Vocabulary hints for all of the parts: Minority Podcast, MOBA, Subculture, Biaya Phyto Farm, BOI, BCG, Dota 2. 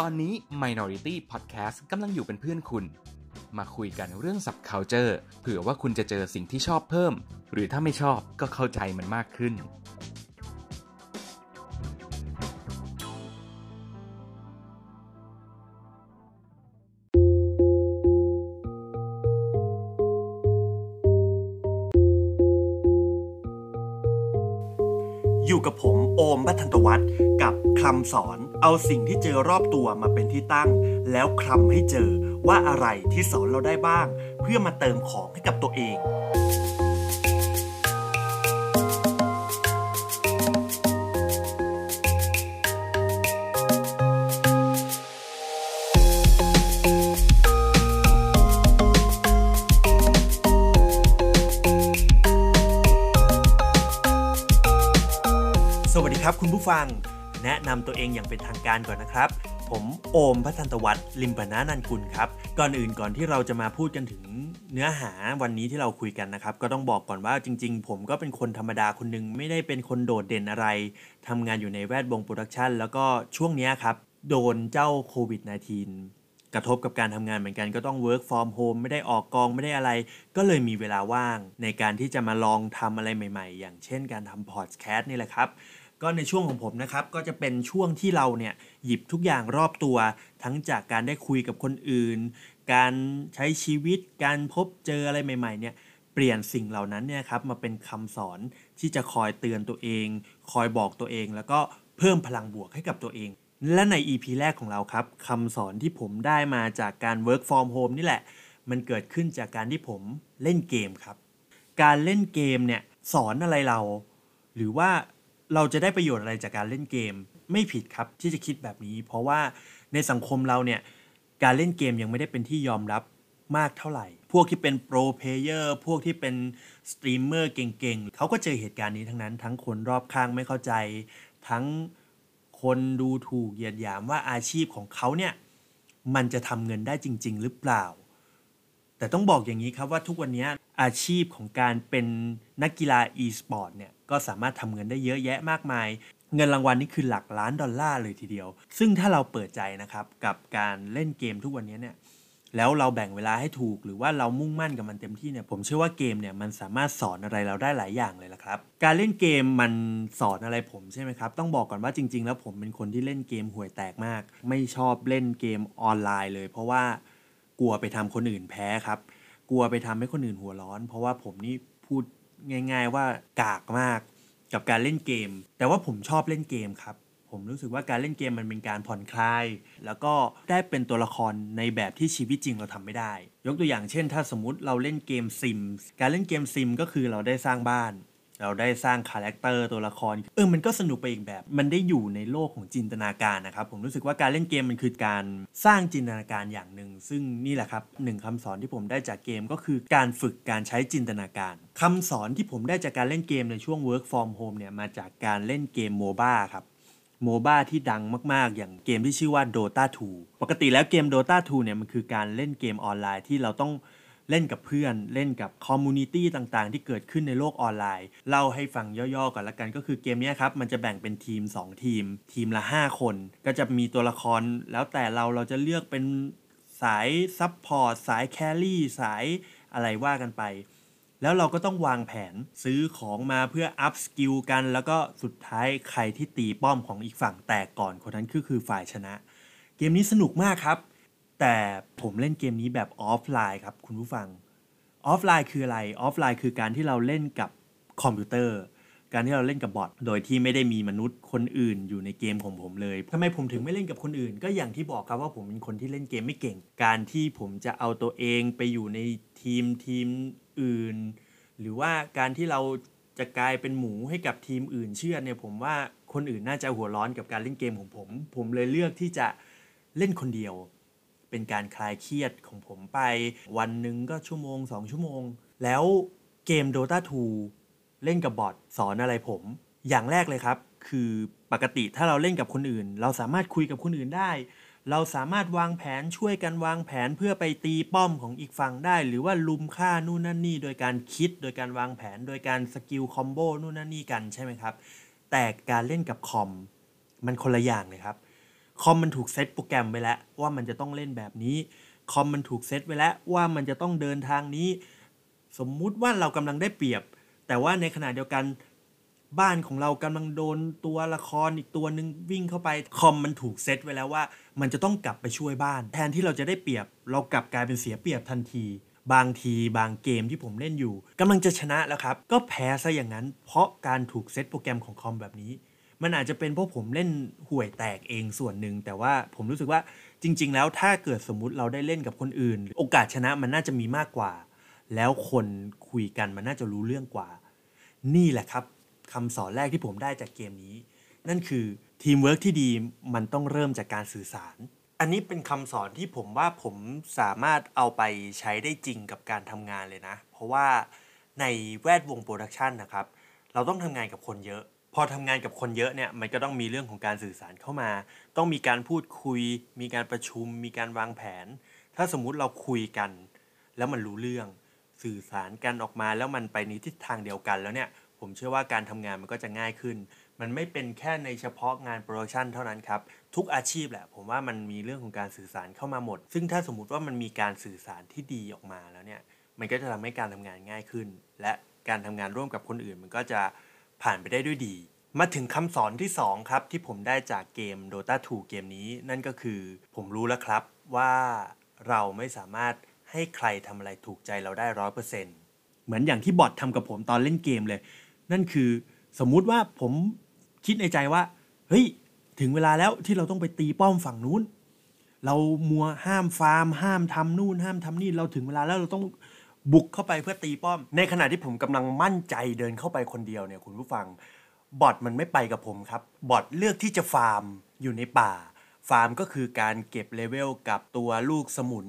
ตอนนี้ Minority Podcast กำลังอยู่เป็นเพื่อนคุณมาคุยกันเรื่อง Subculture เผื่อว่าคุณจะเจอสิ่งที่ชอบเพิ่มหรือถ้าไม่ชอบก็เข้าใจมันมากขึ้นอยู่กับผมโอมบัฒนตวัฒน์กับคำสอนเอาสิ่งที่เจอรอบตัวมาเป็นที่ตั้งแล้วคลำให้เจอว่าอะไรที่สอนเราได้บ้างเพื่อมาเติมของให้กับตัวเองครับคุณผู้ฟังแนะนำตัวเองอย่างเป็นทางการก่อนนะครับผมโอมพัทันตวัฒน์ลิมปนานันกุลครับก่อนที่เราจะมาพูดกันถึงเนื้อหาวันนี้ที่เราคุยกันนะครับก็ต้องบอกก่อนว่าจริงๆผมก็เป็นคนธรรมดาคนนึงไม่ได้เป็นคนโดดเด่นอะไรทำงานอยู่ในแวดวงโปรดักชันแล้วก็ช่วงนี้ครับโดนเจ้าโควิด -19 กระทบกับการทำงานเหมือนกันก็ต้อง work from home ไม่ได้ออกกองไม่ได้อะไรก็เลยมีเวลาว่างในการที่จะมาลองทำอะไรใหม่ๆอย่างเช่นการทำพอดแคสต์นี่แหละครับก็ในช่วงของผมนะครับก็จะเป็นช่วงที่เราเนี่ยหยิบทุกอย่างรอบตัวทั้งจากการได้คุยกับคนอื่นการใช้ชีวิตการพบเจออะไรใหม่ๆเนี่ยเปลี่ยนสิ่งเหล่านั้นเนี่ยครับมาเป็นคำสอนที่จะคอยเตือนตัวเองคอยบอกตัวเองแล้วก็เพิ่มพลังบวกให้กับตัวเองและใน EP แรกของเราครับคำสอนที่ผมได้มาจากการ work from home นี่แหละมันเกิดขึ้นจากการที่ผมเล่นเกมครับการเล่นเกมเนี่ยสอนอะไรเราหรือว่าเราจะได้ประโยชน์อะไรจากการเล่นเกมไม่ผิดครับที่จะคิดแบบนี้เพราะว่าในสังคมเราเนี่ยการเล่นเกมยังไม่ได้เป็นที่ยอมรับมากเท่าไหร่พวกที่เป็นโปรเพลเยอร์พวกที่เป็นสตรีมเมอร์เก่งๆเขาก็เจอเหตุการณ์นี้ทั้งนั้นทั้งคนรอบข้างไม่เข้าใจทั้งคนดูถูกเหยียดหยามว่าอาชีพของเขาเนี่ยมันจะทำเงินได้จริงๆหรือเปล่าแต่ต้องบอกอย่างนี้ครับว่าทุกวันนี้อาชีพของการเป็นนักกีฬา e-sport เนี่ยก็สามารถทำเงินได้เยอะแยะมากมายเงินรางวัลนี่คือหลักล้านดอลลาร์เลยทีเดียวซึ่งถ้าเราเปิดใจนะครับกับการเล่นเกมทุกวันนี้เนี่ยแล้วเราแบ่งเวลาให้ถูกหรือว่าเรามุ่งมั่นกับมันเต็มที่เนี่ยผมเชื่อว่าเกมเนี่ยมันสามารถสอนอะไรเราได้หลายอย่างเลยล่ะครับการเล่นเกมมันสอนอะไรผมใช่ไหมครับต้องบอกก่อนว่าจริงๆแล้วผมเป็นคนที่เล่นเกมห่วยแตกมากไม่ชอบเล่นเกมออนไลน์เลยเพราะว่ากลัวไปทำคนอื่นแพ้ครับกลัวไปทำให้คนอื่นหัวร้อนเพราะว่าผมนี่พูดง่ายๆว่ากากมากกับการเล่นเกมแต่ว่าผมชอบเล่นเกมครับผมรู้สึกว่าการเล่นเกมมันเป็นการผ่อนคลายแล้วก็ได้เป็นตัวละครในแบบที่ชีวิตจริงเราทำไม่ได้ยกตัวอย่างเช่นถ้าสมมุติเราเล่นเกมซิมการเล่นเกมซิมก็คือเราได้สร้างบ้านเราได้สร้างคาแรคเตอร์ตัวละครมันก็สนุกไปอีกแบบมันได้อยู่ในโลกของจินตนาการนะครับผมรู้สึกว่าการเล่นเกมมันคือการสร้างจินตนาการอย่างหนึ่งซึ่งนี่แหละครับหนึ่งคำสอนที่ผมได้จากเกมก็คือการฝึกการใช้จินตนาการคำสอนที่ผมได้จากการเล่นเกมในช่วง work from home เนี่ยมาจากการเล่นเกม MOBA ครับ MOBA ที่ดังมากๆอย่างเกมที่ชื่อว่า Dota 2 ปกติแล้วเกม Dota 2 เนี่ยมันคือการเล่นเกมออนไลน์ที่เราต้องเล่นกับเพื่อนเล่นกับคอมมูนิตี้ต่างๆที่เกิดขึ้นในโลกออนไลน์เล่าให้ฟังย่อๆก่อนละกันก็คือเกมนี้ครับมันจะแบ่งเป็นทีม2ทีมทีมละ5คนก็จะมีตัวละครแล้วแต่เราจะเลือกเป็นสายซัพพอร์ตสายแครี่สายอะไรว่ากันไปแล้วเราก็ต้องวางแผนซื้อของมาเพื่ออัพสกิลกันแล้วก็สุดท้ายใครที่ตีป้อมของอีกฝั่งแตกก่อนคนนั้นคือฝ่ายชนะเกมนี้สนุกมากครับแต่ผมเล่นเกมนี้แบบออฟไลน์ครับคุณผู้ฟังออฟไลน์คืออะไรออฟไลน์คือการที่เราเล่นกับคอมพิวเตอร์การที่เราเล่นกับบอทโดยที่ไม่ได้มีมนุษย์คนอื่นอยู่ในเกมของผมเลยทำไมผมถึงไม่เล่นกับคนอื่นก็อย่างที่บอกครับว่าผมเป็นคนที่เล่นเกมไม่เก่งการที่ผมจะเอาตัวเองไปอยู่ในทีมอื่นหรือว่าการที่เราจะกลายเป็นหมูให้กับทีมอื่นเชื่อเนี่ยผมว่าคนอื่นน่าจะหัวร้อนกับการเล่นเกมของผมเลยเลือกที่จะเล่นคนเดียวเป็นการคลายเครียดของผมไปวันหนึ่งก็ชั่วโมง2ชั่วโมงแล้วเกม Dota 2 เล่นกับบอทสอนอะไรผมอย่างแรกเลยครับคือปกติถ้าเราเล่นกับคนอื่นเราสามารถคุยกับคนอื่นได้เราสามารถวางแผนช่วยกันวางแผนเพื่อไปตีป้อมของอีกฝั่งได้หรือว่าลุมฆ่านู่นนั่นนี่โดยการคิดโดยการวางแผนโดยการสกิลคอมโบนู่นนั่นนี่กันใช่ไหมครับแต่การเล่นกับคอมมันคนละอย่างเลยครับค คอมมันถูกเซตโปรแกรมไว้แล้วว่ามันจะต้องเล่นแบบนี้คอมมันถูกเซตไว้แล้วว่ามันจะต้องเดินทางนี้สมมุติว่าเรากำลังได้เปรียบแต่ว่าในขณะเดียวกันบ้านของเรากำลังโดนตัวละครอีกตัวนึงวิ่งเข้าไปคอมมันถูกเซตไว้แล้วว่ามันจะต้องกลับไปช่วยบ้านแทนที่เราจะได้เปรียบเรากลับกลายเป็นเสียเปรียบทันทีบางเกมที่ผมเล่นอยู่กำลังจะชนะแล้วครับก็แพ้ซะอย่างนั้นเพราะการถูกเซตโปรแกรมของคอมแบบนี้มันอาจจะเป็นเพราะผมเล่นห่วยแตกเองส่วนหนึ่งแต่ว่าผมรู้สึกว่าจริงๆแล้วถ้าเกิดสมมุติเราได้เล่นกับคนอื่นโอกาสชนะมันน่าจะมีมากกว่าแล้วคนคุยกันมันน่าจะรู้เรื่องกว่านี่แหละครับคำสอนแรกที่ผมได้จากเกมนี้นั่นคือทีมเวิร์คที่ดีมันต้องเริ่มจากการสื่อสารอันนี้เป็นคำสอนที่ผมว่าผมสามารถเอาไปใช้ได้จริงกับการทำงานเลยนะเพราะว่าในแวดวงโปรดักชันนะครับเราต้องทำงานกับคนเยอะพอทำงานกับคนเยอะเนี่ยมันก็ต้องมีเรื่องของการสื่อสารเข้ามาต้องมีการพูดคุยมีการประชุมมีการวางแผนถ้าสมมุติเราคุยกันแล้วมันรู้เรื่องสื่อสารกันออกมาแล้วมันไปในทิศทางเดียวกันแล้วเนี่ยผมเชื่อว่าการทำงานมันก็จะง่ายขึ้นมันไม่เป็นแค่ในเฉพาะงานโปรดักชันเท่านั้นครับทุกอาชีพแหละผมว่ามันมีเรื่องของการสื่อสารเข้ามาหมดซึ่งถ้าสมมุติว่ามันมีการสื่อสารที่ดีออกมาแล้วเนี่ยมันก็จะทำให้การทำงานง่ายขึ้นและการทำงานร่วมกับคนอื่นมันก็จะผ่านไปได้ด้วยดีมาถึงคำสอนที่2ครับที่ผมได้จากเกม Dota 2 เกมนี้นั่นก็คือผมรู้แล้วครับว่าเราไม่สามารถให้ใครทำอะไรถูกใจเราได้ 100% เหมือนอย่างที่บอททำกับผมตอนเล่นเกมเลยนั่นคือสมมุติว่าผมคิดในใจว่าเฮ้ยถึงเวลาแล้วที่เราต้องไปตีป้อมฝั่งนู้นเรามัวห้ามฟาร์มห้ามทำนู่นห้ามทำนี่เราถึงเวลาแล้วเราต้องบุกเข้าไปเพื่อตีป้อมในขณะที่ผมกำลังมั่นใจเดินเข้าไปคนเดียวเนี่ยคุณผู้ฟังบอทมันไม่ไปกับผมครับบอทเลือกที่จะฟาร์มอยู่ในป่าฟาร์มก็คือการเก็บเลเวลกับตัวลูกสมุน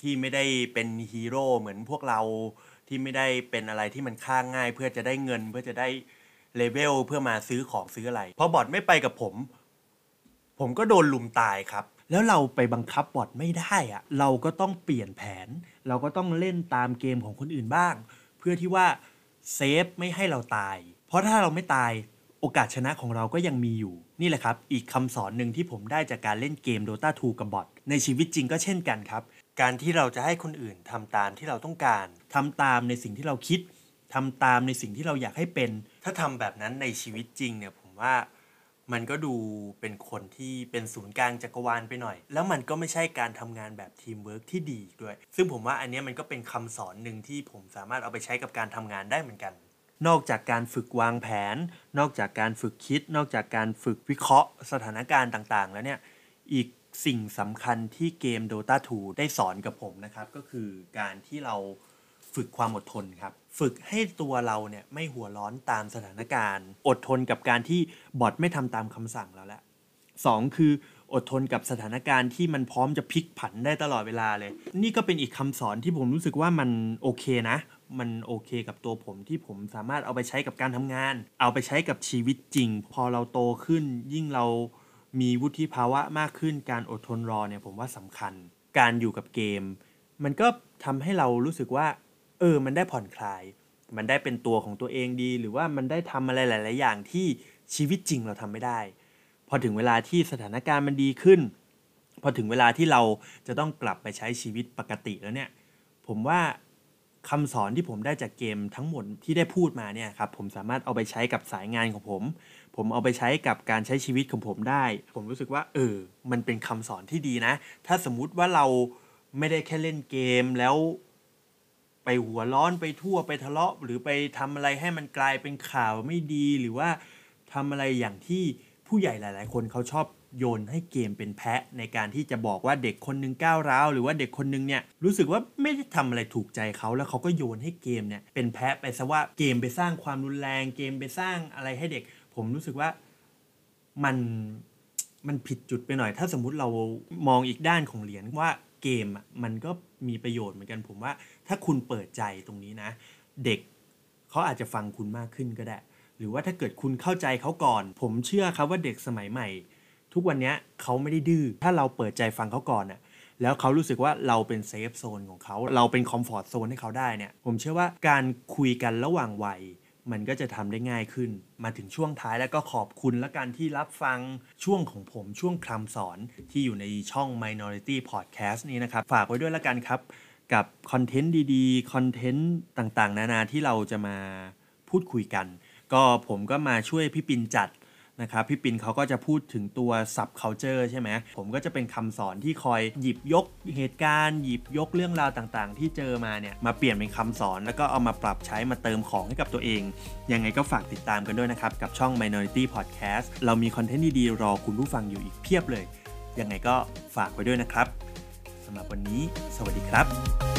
ที่ไม่ได้เป็นฮีโร่เหมือนพวกเราที่ไม่ได้เป็นอะไรที่มันฆ่าง่ายเพื่อจะได้เงินเพื่อจะได้เลเวลเพื่อมาซื้อของซื้ออะไรพอบอทไม่ไปกับผมก็โดนลุมตายครับแล้วเราไปบังคับบอทไม่ได้อะเราก็ต้องเปลี่ยนแผนเราก็ต้องเล่นตามเกมของคนอื่นบ้างเพื่อที่ว่าเซฟไม่ให้เราตายเพราะถ้าเราไม่ตายโอกาสชนะของเราก็ยังมีอยู่นี่แหละครับอีกคำสอนหนึ่งที่ผมได้จากการเล่นเกม Dota 2 กับบอทในชีวิตจริงก็เช่นกันครับการที่เราจะให้คนอื่นทำตามที่เราต้องการทำตามในสิ่งที่เราคิดทำตามในสิ่งที่เราอยากให้เป็นถ้าทำแบบนั้นในชีวิตจริงเนี่ยผมว่ามันก็ดูเป็นคนที่เป็นศูนย์กลางจักรวาลไปหน่อยแล้วมันก็ไม่ใช่การทำงานแบบทีมเวิร์คที่ดีด้วยซึ่งผมว่าอันนี้มันก็เป็นคำสอนหนึ่งที่ผมสามารถเอาไปใช้กับการทำงานได้เหมือนกันนอกจากการฝึกวางแผนนอกจากการฝึกคิดนอกจากการฝึกวิเคราะห์สถานการณ์ต่างๆแล้วเนี่ยอีกสิ่งสำคัญที่เกม Dota 2 ได้สอนกับผมนะครับก็คือการที่เราฝึกความอดทนครับฝึกให้ตัวเราเนี่ยไม่หัวร้อนตามสถานการณ์อดทนกับการที่บอทไม่ทำตามคำสั่งเราแล้ว2คืออดทนกับสถานการณ์ที่มันพร้อมจะพลิกผันได้ตลอดเวลาเลยนี่ก็เป็นอีกคำสอนที่ผมรู้สึกว่ามันโอเคนะมันโอเคกับตัวผมที่ผมสามารถเอาไปใช้กับการทำงานเอาไปใช้กับชีวิตจริงพอเราโตขึ้นยิ่งเรามีวุฒิภาวะมากขึ้นการอดทนรอเนี่ยผมว่าสำคัญการอยู่กับเกมมันก็ทำให้เรารู้สึกว่ามันได้ผ่อนคลายมันได้เป็นตัวของตัวเองดีหรือว่ามันได้ทำอะไรหลายๆอย่างที่ชีวิตจริงเราทำไม่ได้พอถึงเวลาที่สถานการณ์มันดีขึ้นพอถึงเวลาที่เราจะต้องกลับไปใช้ชีวิตปกติแล้วเนี่ยผมว่าคำสอนที่ผมได้จากเกมทั้งหมดที่ได้พูดมาเนี่ยครับผมสามารถเอาไปใช้กับสายงานของผมเอาไปใช้กับการใช้ชีวิตของผมได้ผมรู้สึกว่ามันเป็นคำสอนที่ดีนะถ้าสมมุติว่าเราไม่ได้แค่เล่นเกมแล้วไปหัวร้อนไปทั่วไปทะเลาะหรือไปทำอะไรให้มันกลายเป็นข่าวไม่ดีหรือว่าทำอะไรอย่างที่ผู้ใหญ่หลายๆคนเขาชอบโยนให้เกมเป็นแพะในการที่จะบอกว่าเด็กคนนึงก้าวร้าวหรือว่าเด็กคนนึงเนี่ยรู้สึกว่าไม่ได้ทำอะไรถูกใจเขาแล้วเขาก็โยนให้เกมเนี่ยเป็นแพะไปซะว่าเกมไปสร้างความรุนแรงเกมไปสร้างอะไรให้เด็กผมรู้สึกว่ามันผิดจุดไปหน่อยถ้าสมมุติเรามองอีกด้านของเหรียญว่าเกมมันก็มีประโยชน์เหมือนกันผมว่าถ้าคุณเปิดใจตรงนี้นะเด็กเขาอาจจะฟังคุณมากขึ้นก็ได้หรือว่าถ้าเกิดคุณเข้าใจเขาก่อนผมเชื่อครับว่าเด็กสมัยใหม่ทุกวันนี้เขาไม่ได้ดื้อถ้าเราเปิดใจฟังเขาก่อนนะแล้วเขารู้สึกว่าเราเป็นเซฟโซนของเขาเราเป็นคอมฟอร์ตโซนให้เขาได้เนี่ยผมเชื่อว่าการคุยกันระหว่างวัย มันก็จะทำได้ง่ายขึ้นมาถึงช่วงท้ายแล้วก็ขอบคุณและกันที่รับฟังช่วงของผมช่วงคำสอนที่อยู่ในช่อง Minority Podcast นี้นะครับฝากไว้ด้วยละกันครับกับคอนเทนต์ดีๆคอนเทนต์ต่างๆนานาที่เราจะมาพูดคุยกันก็ผมก็มาช่วยพี่ปินจัดนะครับพี่ปินเขาก็จะพูดถึงตัว subculture ใช่ไหมผมก็จะเป็นคำสอนที่คอยหยิบยกเหตุการณ์หยิบยกเรื่องราวต่างๆที่เจอมาเนี่ยมาเปลี่ยนเป็นคำสอนแล้วก็เอามาปรับใช้มาเติมของให้กับตัวเองยังไงก็ฝากติดตามกันด้วยนะครับกับช่อง Minority Podcast เรามีคอนเทนต์ดีๆรอคุณผู้ฟังอยู่อีกเพียบเลยยังไงก็ฝากไว้ด้วยนะครับสำหรับวันนี้สวัสดีครับ